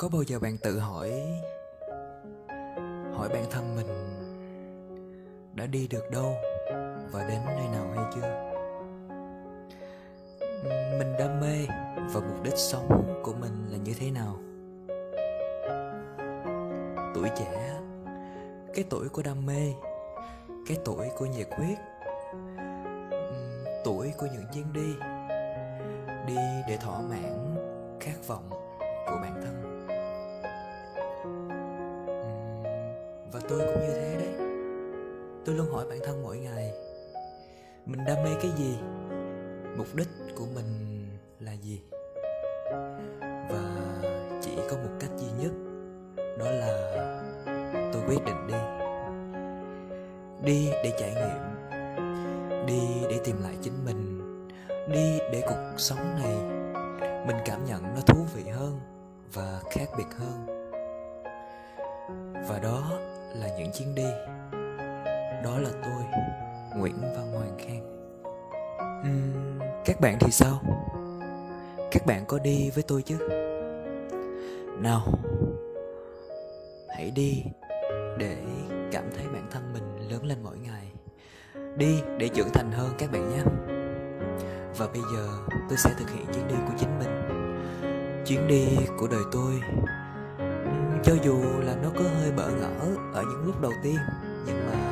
Có bao giờ bạn tự hỏi bản thân mình đã đi được đâu và đến nơi nào hay chưa? Mình đam mê và mục đích sống của mình là như thế nào? Tuổi trẻ, cái tuổi của đam mê, cái tuổi của nhiệt huyết, tuổi của những chuyến đi để thỏa mãn khát vọng của bản thân. Và tôi cũng như thế đấy. Tôi luôn hỏi bản thân mỗi ngày, mình đam mê cái gì? Mục đích của mình là gì? Và chỉ có một cách duy nhất, đó là tôi quyết định đi. Đi để trải nghiệm, đi để tìm lại chính mình, đi để cuộc sống này mình cảm nhận nó thú vị hơn và khác biệt hơn. Và đó là những chuyến đi. Đó là tôi, Nguyễn Văn Hoàng Khang. Các bạn thì sao? Các bạn có đi với tôi chứ? Nào, hãy đi để cảm thấy bản thân mình lớn lên mỗi ngày. Đi để trưởng thành hơn các bạn nhé. Và bây giờ tôi sẽ thực hiện chuyến đi của chính mình, chuyến đi của đời tôi. Cho dù là nó có hơi bỡ ngỡ ở những lúc đầu tiên, nhưng mà